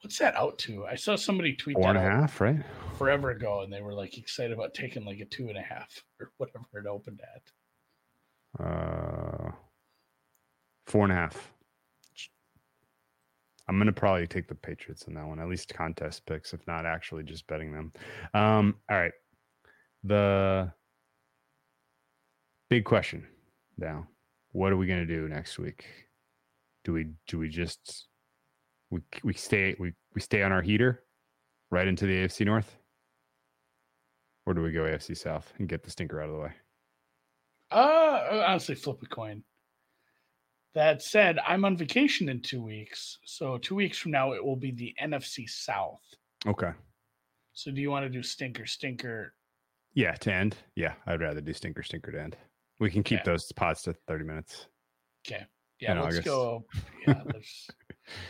What's that out to? I saw somebody tweet four and that a half, right? Forever ago, and they were like excited about taking like a two and a half or whatever it opened at. Uh, four and a half. I'm going to probably take the Patriots in that one, at least contest picks, if not actually just betting them. Um, all right. The big question now, what are we going to do next week? Do we, do we just, we, we stay, we, we stay on our heater right into the A F C North, or do we go A F C South and get the stinker out of the way? Uh, honestly, flip a coin. That said, I'm on vacation in two weeks. So two weeks from now, it will be the N F C South. Okay. So do you want to do stinker, stinker? Yeah, to end. Yeah, I'd rather do stinker, stinker to end. We can keep yeah. those pods to thirty minutes. Okay. Yeah, let's August. go. Yeah, let's,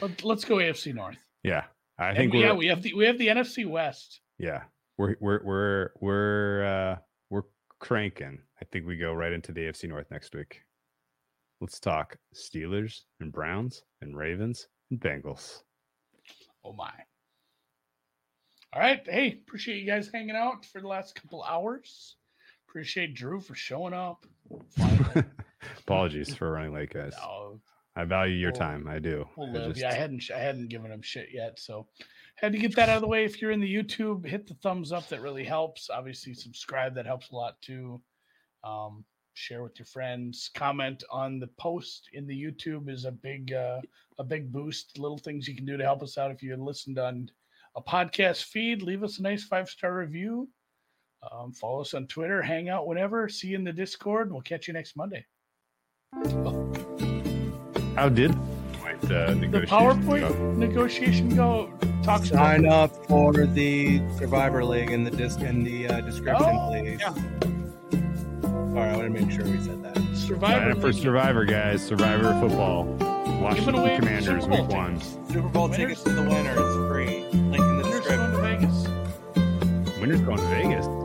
let, let's go A F C North. Yeah, I and think we, we're, yeah we have the we have the N F C West. Yeah, we're we're we're we're uh, we're cranking. I think we go right into the A F C North next week. Let's talk Steelers and Browns and Ravens and Bengals. Oh, my. All right. Hey, appreciate you guys hanging out for the last couple hours. Appreciate Drew for showing up. Apologies for running late, guys. No, I value your we'll, time. I do. We'll I, just... yeah, I hadn't I hadn't given him shit yet, so had to get that out of the way. If you're in the YouTube, hit the thumbs up. That really helps. Obviously, subscribe. That helps a lot, too. Um, share with your friends, comment on the post in the YouTube is a big, uh, a big boost. Little things you can do to help us out. If you listened on a podcast feed, leave us a nice five-star review. Um, follow us on Twitter, hang out whenever, see you in the Discord. We'll catch you next Monday. Oh. How did uh, the PowerPoint go? negotiation go? Talk Sign to up for the Survivor League in the disc in the uh, description, oh, please. Yeah. All right, I want to make sure we said that. Survivor right, for Survivor, guys. Survivor football. Washington away Commanders, week one. Super Bowl tickets to the winner. It's free. Link in the description. Winners going to Vegas. Winners going to Vegas.